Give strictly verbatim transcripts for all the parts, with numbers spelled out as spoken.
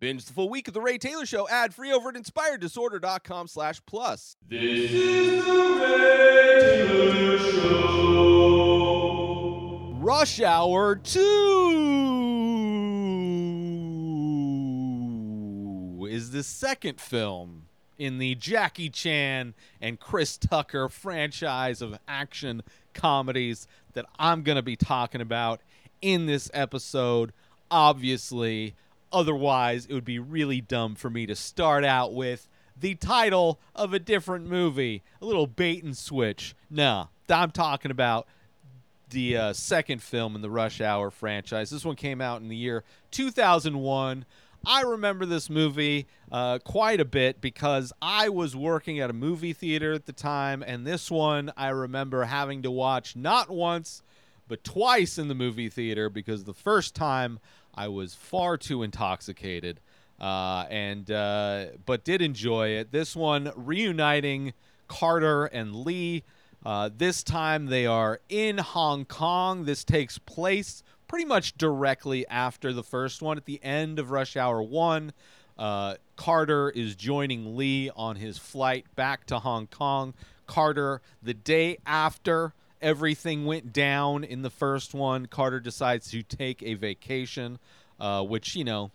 Binge the full week of The Ray Taylor Show ad-free over at inspired disorder dot com slash plus. This is The Ray Taylor Show. Rush Hour two is the second film in the Jackie Chan and Chris Tucker franchise of action comedies that I'm going to be talking about in this episode, obviously. Otherwise, it would be really dumb for me to start out with the title of a different movie, a little bait and switch. No, I'm talking about the uh, second film in the Rush Hour franchise. This one came out in the year two thousand one. I remember this movie uh, quite a bit because I was working at a movie theater at the time, and this one I remember having to watch not once, but twice in the movie theater because the first time I was far too intoxicated, uh, and uh, but did enjoy it. This one, reuniting Carter and Lee. Uh, this time they are in Hong Kong. This takes place pretty much directly after the first one. At the end of Rush Hour one, uh, Carter is joining Lee on his flight back to Hong Kong. Carter, the day after everything went down in the first one, Carter decides to take a vacation, uh, which, you know,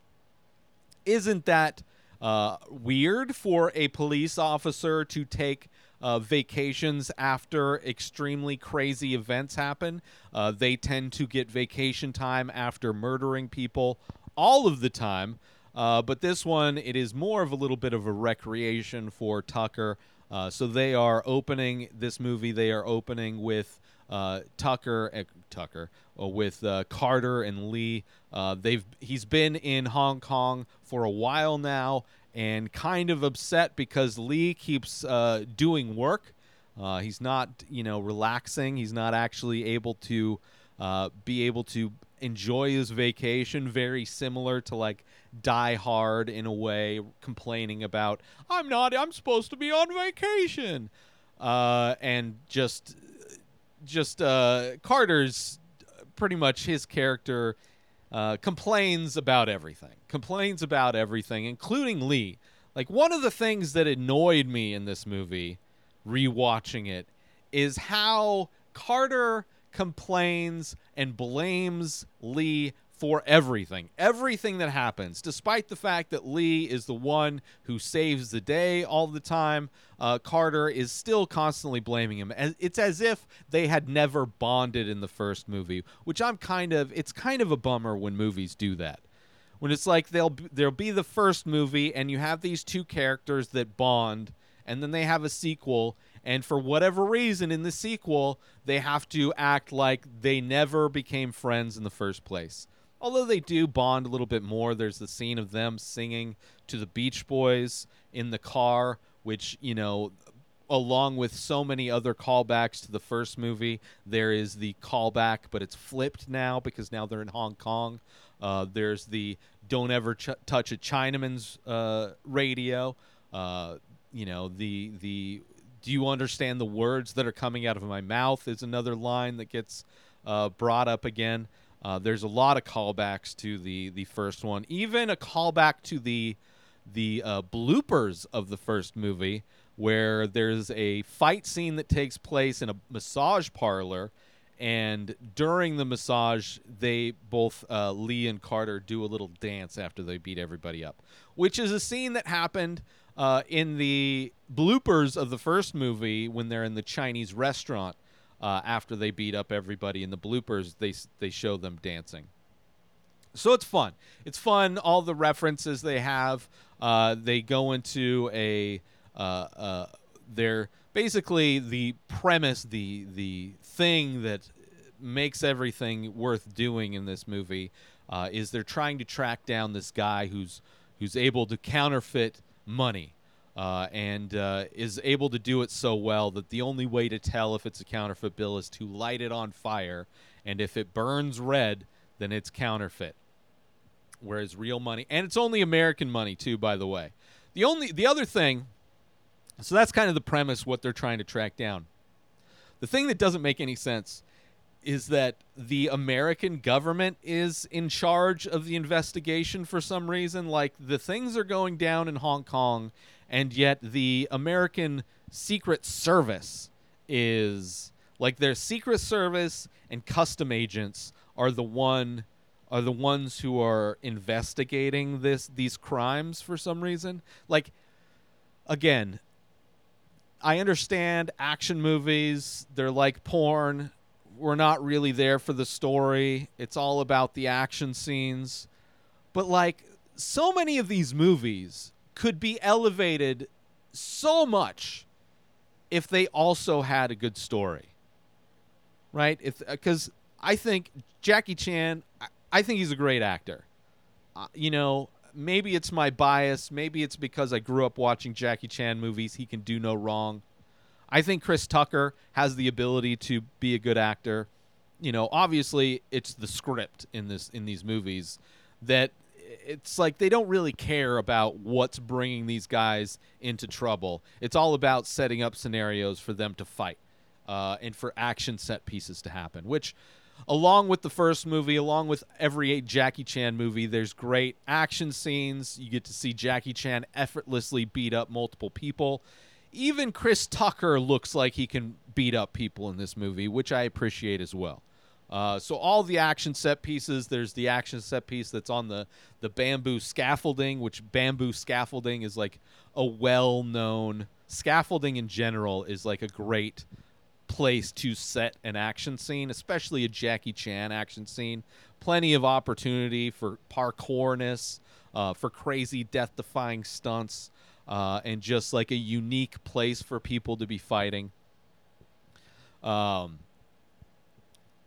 isn't that uh, weird for a police officer to take uh, vacations after extremely crazy events happen. Uh, they tend to get vacation time after murdering people all of the time. Uh, but this one, it is more of a little bit of a recreation for Tucker. Uh, so they are opening this movie. They are opening with uh, Tucker, uh, Tucker, uh, with uh, Carter and Lee. Uh, they've he's been in Hong Kong for a while now, and kind of upset because Lee keeps uh, doing work. Uh, he's not, you know, relaxing. He's not actually able to uh, be able to enjoy his vacation. Very similar to like Die Hard in a way, complaining about I'm not I'm supposed to be on vacation, uh, and just just uh, Carter's pretty much his character uh, complains about everything, complains about everything, including Lee. Like, one of the things that annoyed me in this movie, rewatching it, is how Carter complains and blames Lee for everything, everything that happens, despite the fact that Lee is the one who saves the day all the time. Uh, Carter is still constantly blaming him. It's as if they had never bonded in the first movie, which I'm kind of, it's kind of a bummer when movies do that. When it's like they'll there'll be the first movie and you have these two characters that bond, and then they have a sequel, and for whatever reason in the sequel, they have to act like they never became friends in the first place. Although they do bond a little bit more. There's the scene of them singing to the Beach Boys in the car, which, you know, along with so many other callbacks to the first movie, there is the callback, but it's flipped now because now they're in Hong Kong. Uh, there's the don't ever ch- touch a Chinaman's uh, radio. Uh, you know, the the do you understand the words that are coming out of my mouth is another line that gets uh, brought up again. Uh, there's a lot of callbacks to the, the first one, even a callback to the the uh, bloopers of the first movie, where there's a fight scene that takes place in a massage parlor, and during the massage, they both uh, Lee and Carter do a little dance after they beat everybody up, which is a scene that happened uh, in the bloopers of the first movie when they're in the Chinese restaurant. Uh, after they beat up everybody in the bloopers, they they show them dancing. So it's fun. It's fun. All the references they have, uh, they go into a uh, uh, they're basically the premise, the the thing that makes everything worth doing in this movie uh, is they're trying to track down this guy who's who's able to counterfeit money. Uh, and uh, is able to do it so well that the only way to tell if it's a counterfeit bill is to light it on fire, and if it burns red, then it's counterfeit. Whereas real money, and it's only American money too, by the way. The only, the other thing, so that's kind of the premise, what they're trying to track down. The thing that doesn't make any sense is that the American government is in charge of the investigation for some reason. Like, the things are going down in Hong Kong, and yet the American Secret Service is like their Secret Service and custom agents are the one are the ones who are investigating this these crimes for some reason. Like, again, I understand action movies, they're like porn. We're not really there for the story. It's all about the action scenes. But, like, so many of these movies could be elevated so much if they also had a good story, right? If because I think Jackie Chan, I, I think he's a great actor. Uh, you know, maybe it's my bias. Maybe it's because I grew up watching Jackie Chan movies. He can do no wrong. I think Chris Tucker has the ability to be a good actor. You know, obviously it's the script in this in these movies that it's like they don't really care about what's bringing these guys into trouble. It's all about setting up scenarios for them to fight uh, and for action set pieces to happen, which along with the first movie, along with every Jackie Chan movie, there's great action scenes. You get to see Jackie Chan effortlessly beat up multiple people. Even Chris Tucker looks like he can beat up people in this movie, which I appreciate as well. Uh, so all the action set pieces, there's the action set piece that's on the, the bamboo scaffolding, which bamboo scaffolding is like a well-known... Scaffolding in general is like a great place to set an action scene, especially a Jackie Chan action scene. Plenty of opportunity for parkourness, uh, for crazy death-defying stunts. Uh, and just like a unique place for people to be fighting. Um,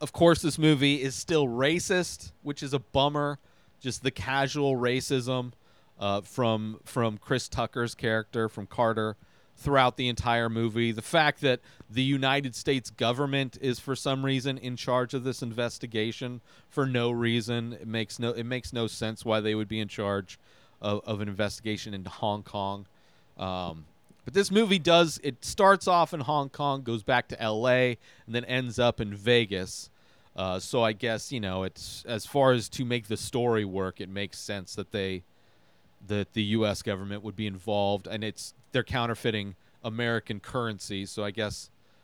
of course, this movie is still racist, which is a bummer. Just the casual racism uh, from from Chris Tucker's character, from Carter, throughout the entire movie. The fact that the United States government is for some reason in charge of this investigation for no reason. It makes no it makes no sense why they would be in charge Of, of an investigation into Hong Kong. Um, but this movie does, it starts off in Hong Kong, goes back to L A, and then ends up in Vegas. Uh, so I guess, you know, it's as far as to make the story work, it makes sense that they, that the U S government would be involved, and it's, they're counterfeiting American currency. So I guess,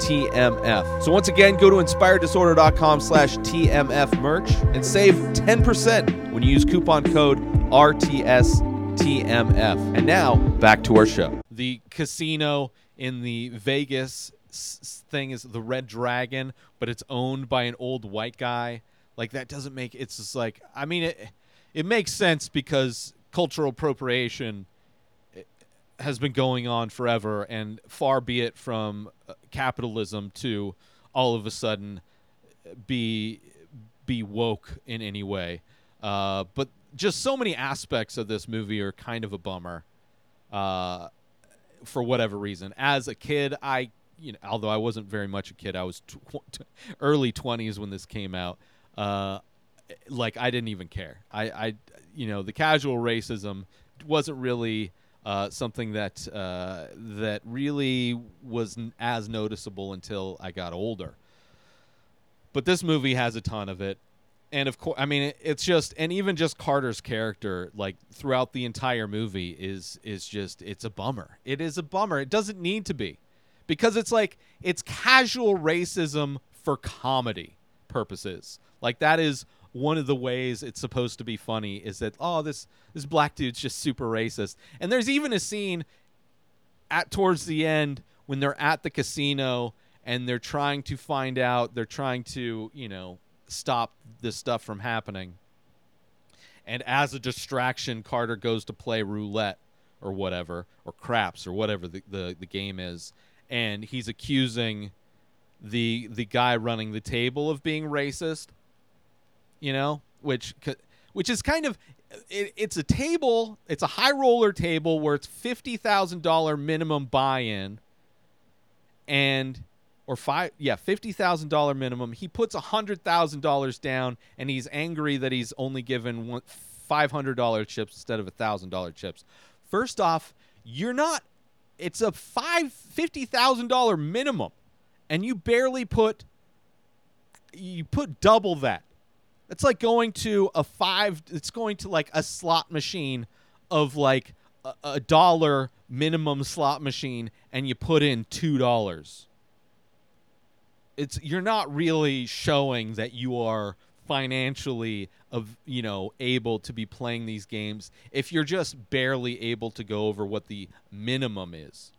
T M F. So once again, go to inspired disorder dot com slash T M F merch and save ten percent when you use coupon code R T S T M F. And now back to our show. The casino in the Vegas thing is the Red Dragon, but it's owned by an old white guy. Like, that doesn't make, it's just like, I mean, it, it makes sense because cultural appropriation has been going on forever, and far be it from capitalism to all of a sudden be be woke in any way. Uh, but just so many aspects of this movie are kind of a bummer uh, for whatever reason. As a kid, I you know, although I wasn't very much a kid, I was tw- early twenties when this came out. Uh, like I didn't even care. I, I you know the casual racism wasn't really Uh, something that uh, that really wasn't as noticeable until I got older. But this movie has a ton of it. And, of course, I mean, it, it's just... And even just Carter's character, like, throughout the entire movie is is just... It's a bummer. It is a bummer. It doesn't need to be. Because it's, like, it's casual racism for comedy purposes. Like, that is one of the ways it's supposed to be funny, is that, oh, this this black dude's just super racist. And there's even a scene at towards the end when they're at the casino and they're trying to find out, they're trying to, you know, stop this stuff from happening. And as a distraction, Carter goes to play roulette or whatever, or craps or whatever the, the, the game is. And he's accusing the the guy running the table of being racist. You know, which which is kind of it, it's a table, it's a high roller table where it's fifty thousand dollars minimum buy-in and or five yeah fifty thousand dollars minimum. He puts one hundred thousand dollars down and he's angry that he's only given one, five hundred dollars chips instead of one thousand dollars chips. First off, you're not it's a five fifty thousand dollars minimum and you barely put you put double that. It's like going to a five it's going to like a slot machine of like a, a dollar minimum slot machine and you put in two dollars. It's you're not really showing that you are financially of, you know, able to be playing these games if you're just barely able to go over what the minimum is.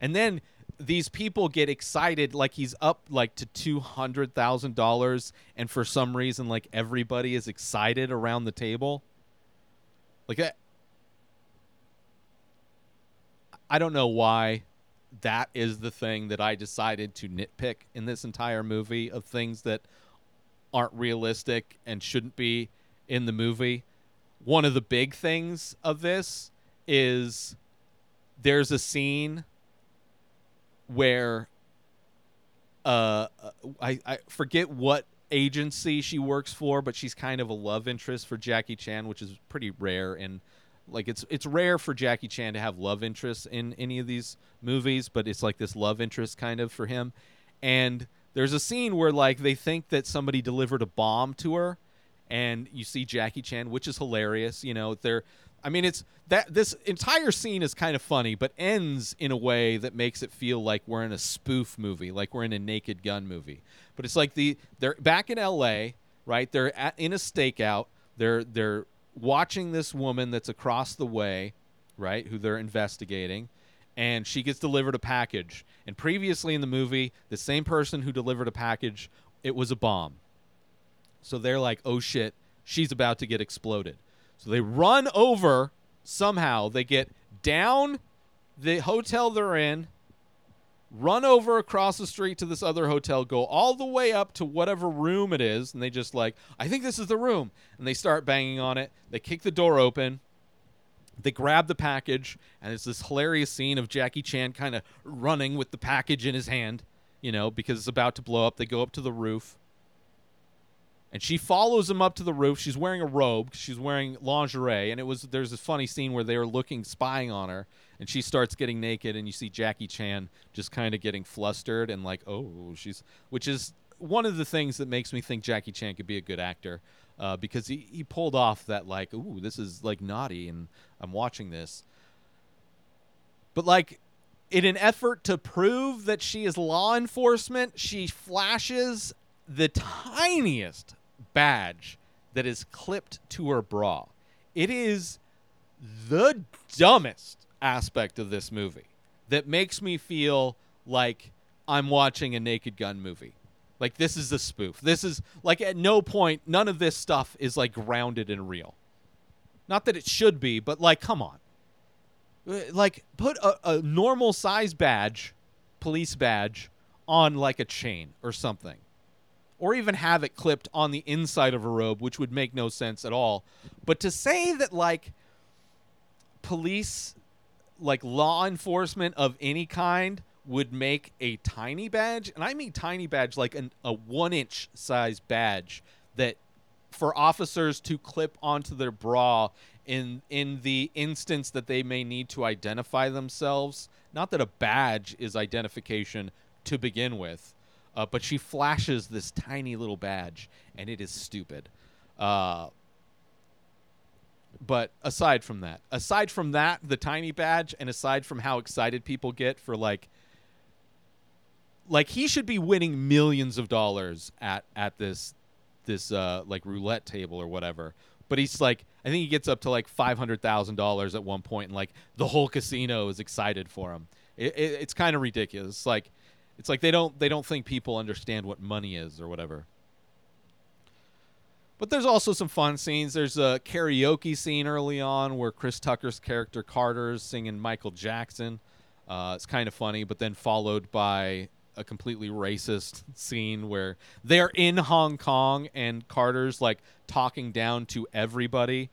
And then these people get excited, like he's up like to two hundred thousand dollars, and for some reason, like everybody is excited around the table. Like I, I don't know why that is the thing that I decided to nitpick in this entire movie, of things that aren't realistic and shouldn't be in the movie. One of the big things of this is there's a scene where uh, I, I forget what agency she works for, but she's kind of a love interest for Jackie Chan, which is pretty rare. And like it's it's rare for Jackie Chan to have love interests in any of these movies, but it's like this love interest kind of for him. And there's a scene where like they think that somebody delivered a bomb to her, and you see Jackie Chan, which is hilarious. You know, they're I mean, it's that this entire scene is kind of funny, but ends in a way that makes it feel like we're in a spoof movie, like we're in a Naked Gun movie. But it's like the they're back in L A, right? They're at, in a stakeout. They're they're watching this woman that's across the way, right, who they're investigating, and she gets delivered a package. And previously in the movie, the same person who delivered a package, it was a bomb. So they're like, oh shit, she's about to get exploded. So they run over, somehow they get down the hotel they're in, run over across the street to this other hotel, go all the way up to whatever room it is, and they just like, I think this is the room. And they start banging on it. They kick the door open. They grab the package, and it's this hilarious scene of Jackie Chan kind of running with the package in his hand, you know, because it's about to blow up. They go up to the roof. And she follows him up to the roof. She's wearing a robe. She's wearing lingerie. And it was there's this funny scene where they were looking, spying on her. And she starts getting naked. And you see Jackie Chan just kind of getting flustered and like, oh, she's... Which is one of the things that makes me think Jackie Chan could be a good actor. Uh, because he, he pulled off that like, ooh, this is like naughty and I'm watching this. But like, in an effort to prove that she is law enforcement, she flashes the tiniest badge that is clipped to her bra. It is the dumbest aspect of this movie that makes me feel like I'm watching a Naked Gun movie. Like, this is a spoof. This is like, at no point, none of this stuff is like grounded and real. Not that it should be, but like, come on. Like, put a, a normal size badge, police badge, on like a chain or something. Or even have it clipped on the inside of a robe, which would make no sense at all. But to say that, like, police, like, law enforcement of any kind would make a tiny badge, and I mean tiny badge, like an, a one-inch size badge that for officers to clip onto their bra in in the instance that they may need to identify themselves. Not that a badge is identification to begin with. Uh, but she flashes this tiny little badge, and it is stupid. Uh, but aside from that, aside from that, the tiny badge, and aside from how excited people get for, like, like he should be winning millions of dollars at, at this, this uh, like, roulette table or whatever. But he's, like, I think he gets up to, like, five hundred thousand dollars at one point, and, like, the whole casino is excited for him. It, it, it's kind of ridiculous. Like... It's like they don't they don't think people understand what money is or whatever. But there's also some fun scenes. There's a karaoke scene early on where Chris Tucker's character Carter's singing Michael Jackson. Uh, it's kind of funny, but then followed by a completely racist scene where they're in Hong Kong and Carter's like talking down to everybody.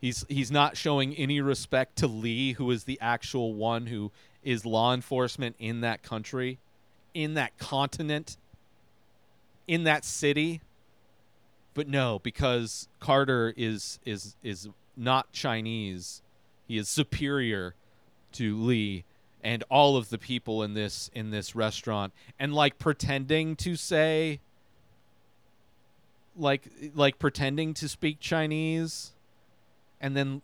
He's he's not showing any respect to Lee, who is the actual one who is law enforcement in that country, in that continent, in that city. But no, because Carter is is is not Chinese. He is superior to Lee and all of the people in this in this restaurant, and like pretending to say like like pretending to speak Chinese. And then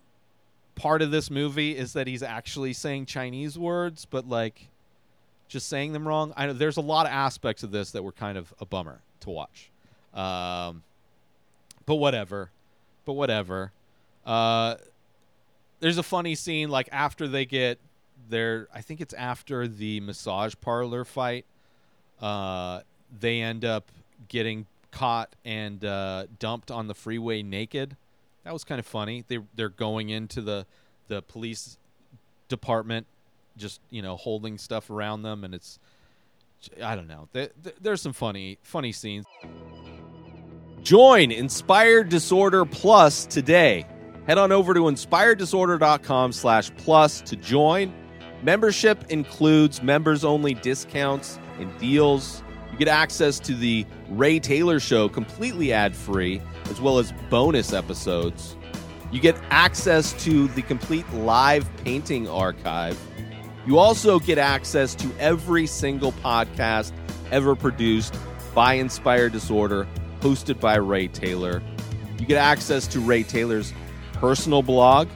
part of this movie is that he's actually saying Chinese words, but like just saying them wrong. I know there's a lot of aspects of this that were kind of a bummer to watch. Um, but whatever, but whatever. Uh, there's a funny scene, like after they get their, I think it's after the massage parlor fight, uh, they end up getting caught and uh, dumped on the freeway naked. That was kind of funny. They they're going into the the police department, just you know holding stuff around them, and it's I don't know. There, there's some funny funny scenes. Join Inspired Disorder Plus today. Head on over to inspired disorder dot com slash plus to join. Membership includes members only discounts and deals. You get access to The Ray Taylor Show completely ad-free, as well as bonus episodes. You get access to the complete live painting archive. You also get access to every single podcast ever produced by Inspired Disorder, hosted by Ray Taylor. You get access to Ray Taylor's personal blog,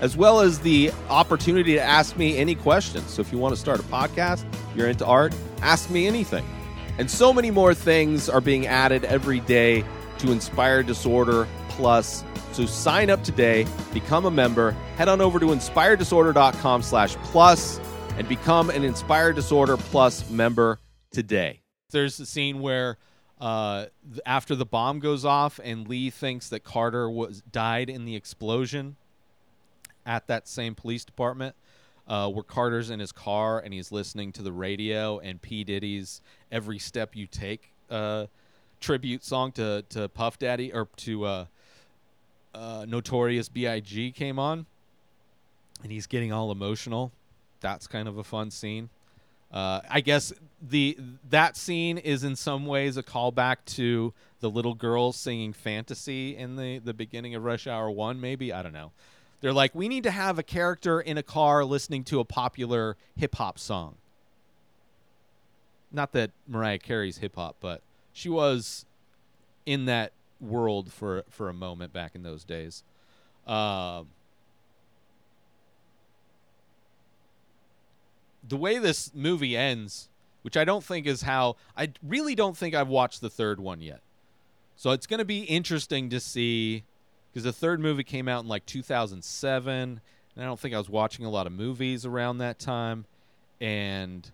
as well as the opportunity to ask me any questions. So if you want to start a podcast, you're into art, ask me anything. And so many more things are being added every day to Inspired Disorder Plus. So sign up today, become a member, head on over to inspired disorder dot com slash plus and become an Inspired Disorder Plus member today. There's a scene where uh, after the bomb goes off and Lee thinks that Carter was died in the explosion at that same police department. Uh, where Carter's in his car and he's listening to the radio and P. Diddy's Every Step You Take uh, tribute song to, to Puff Daddy or to uh, uh, Notorious B I G came on, and he's getting all emotional. That's kind of a fun scene. Uh, I guess the that scene is in some ways a callback to the little girl singing Fantasy in the, the beginning of Rush Hour one, maybe. I don't know. They're like, we need to have a character in a car listening to a popular hip-hop song. Not that Mariah Carey's hip-hop, but she was in that world for, for a moment back in those days. Uh, the way this movie ends, which I don't think is how... I really don't think I've watched the third one yet. So it's going to be interesting to see... Because the third movie came out in like two thousand seven, and I don't think I was watching a lot of movies around that time, and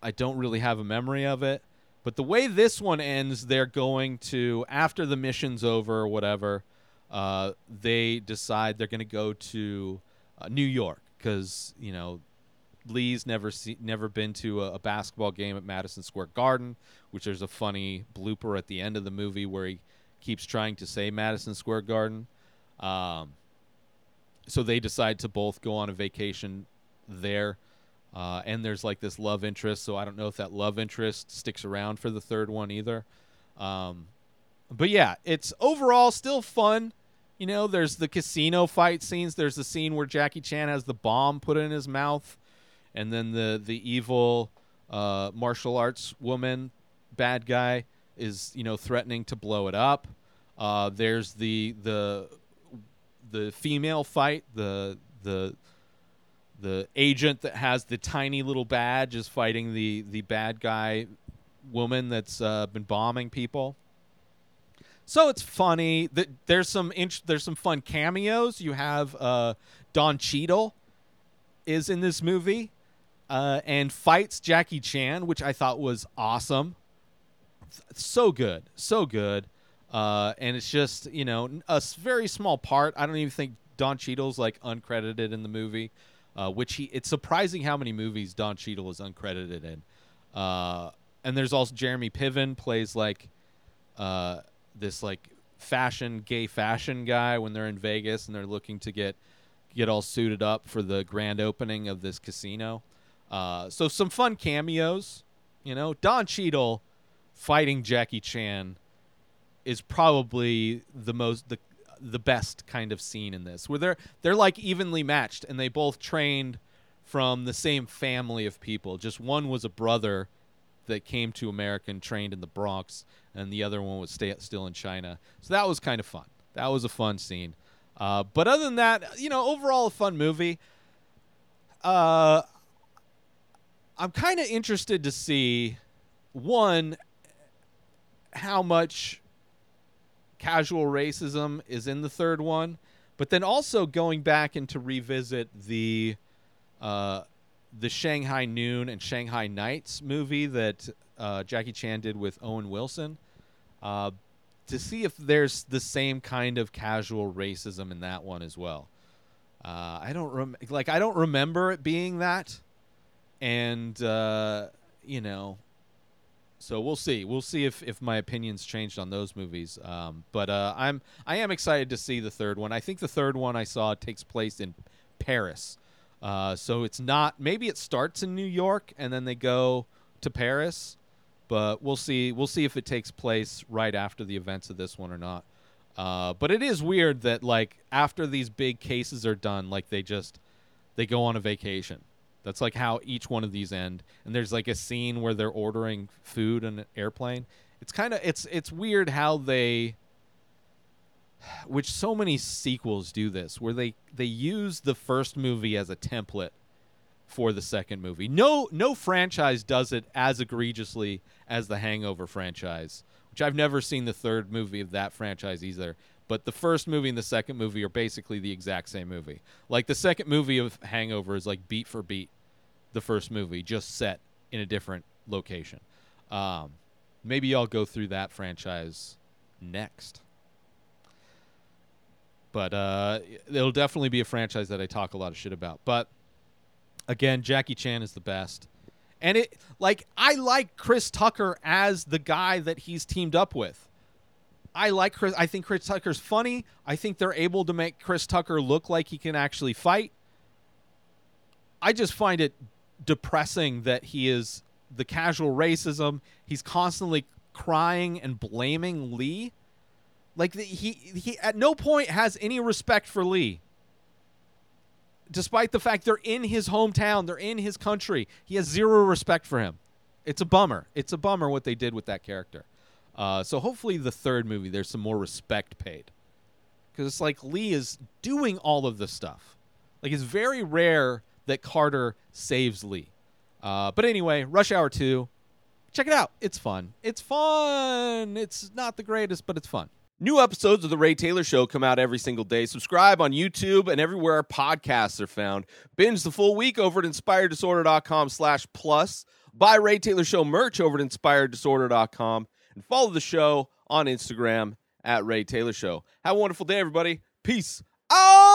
I don't really have a memory of it. But the way this one ends, they're going to, after the mission's over or whatever, uh, they decide they're going to go to uh, New York because, you know, Lee's never see, never been to a, a basketball game at Madison Square Garden, which there's a funny blooper at the end of the movie where he keeps trying to say Madison Square Garden. Um, so they decide to both go on a vacation there. Uh, and there's like this love interest. So I don't know if that love interest sticks around for the third one either. Um, but yeah, it's overall still fun. You know, there's the casino fight scenes. There's the scene where Jackie Chan has the bomb put in his mouth. And then the, the evil uh, martial arts woman, bad guy, is you know threatening to blow it up. Uh, there's the the the female fight. The the the agent that has the tiny little badge is fighting the the bad guy woman that's uh, been bombing people. So it's funny. That there's some int- there's some fun cameos. You have uh, Don Cheadle is in this movie uh, and fights Jackie Chan, which I thought was awesome. So good, so good, uh, and it's just you know a very small part. I don't even think Don Cheadle's like uncredited in the movie, uh, which he. It's surprising how many movies Don Cheadle is uncredited in. Uh, and there's also Jeremy Piven plays like uh, this like fashion gay fashion guy when they're in Vegas and they're looking to get get all suited up for the grand opening of this casino. Uh, so some fun cameos, you know. Don Cheadle fighting Jackie Chan is probably the most the the best kind of scene in this, where they're they're like evenly matched and they both trained from the same family of people. Just one was a brother that came to America and trained in the Bronx, and the other one was stay, still in China. So that was kind of fun. That was a fun scene. Uh, but other than that, you know, overall a fun movie. Uh, I'm kind of interested to see, one, how much casual racism is in the third one, but then also going back and to revisit the uh, the Shanghai Noon and Shanghai Nights movie that uh, Jackie Chan did with Owen Wilson, uh, to see if there's the same kind of casual racism in that one as well. Uh, I don't rem- like I don't remember it being that, and uh, you know. So we'll see. We'll see if, if my opinion's changed on those movies. Um, but uh, I'm I am excited to see the third one. I think the third one I saw takes place in Paris. Uh, so it's not. Maybe it starts in New York and then they go to Paris. But we'll see. We'll see if it takes place right after the events of this one or not. Uh, but it is weird that like after these big cases are done, like they just they go on a vacation. That's like how each one of these end. And there's like a scene where they're ordering food on an airplane. It's kind of, it's, it's weird how they, which so many sequels do this, where they, they use the first movie as a template for the second movie. No, no franchise does it as egregiously as the Hangover franchise, which I've never seen the third movie of that franchise either. But the first movie and the second movie are basically the exact same movie. Like the second movie of Hangover is like beat for beat the first movie, just set in a different location. Um, maybe I'll go through that franchise next. But uh, it'll definitely be a franchise that I talk a lot of shit about. But, again, Jackie Chan is the best. And, it like, I like Chris Tucker as the guy that he's teamed up with. I like Chris. I think Chris Tucker's funny. I think they're able to make Chris Tucker look like he can actually fight. I just find it depressing that he is the casual racism. He's constantly crying and blaming Lee. Like the, he, he at no point has any respect for Lee. Despite the fact they're in his hometown, they're in his country. He has zero respect for him. It's a bummer. It's a bummer what they did with that character. Uh, so hopefully the third movie, there's some more respect paid. Because it's like Lee is doing all of this stuff. Like it's very rare that Carter saves Lee. Uh, but anyway, Rush Hour two. Check it out. It's fun. It's fun. It's not the greatest, but it's fun. New episodes of The Ray Taylor Show come out every single day. Subscribe on YouTube and everywhere our podcasts are found. Binge the full week over at inspired disorder dot com slash plus. Buy Ray Taylor Show merch over at inspired disorder dot com. And follow the show on Instagram at Ray Taylor Show. Have a wonderful day, everybody. Peace out.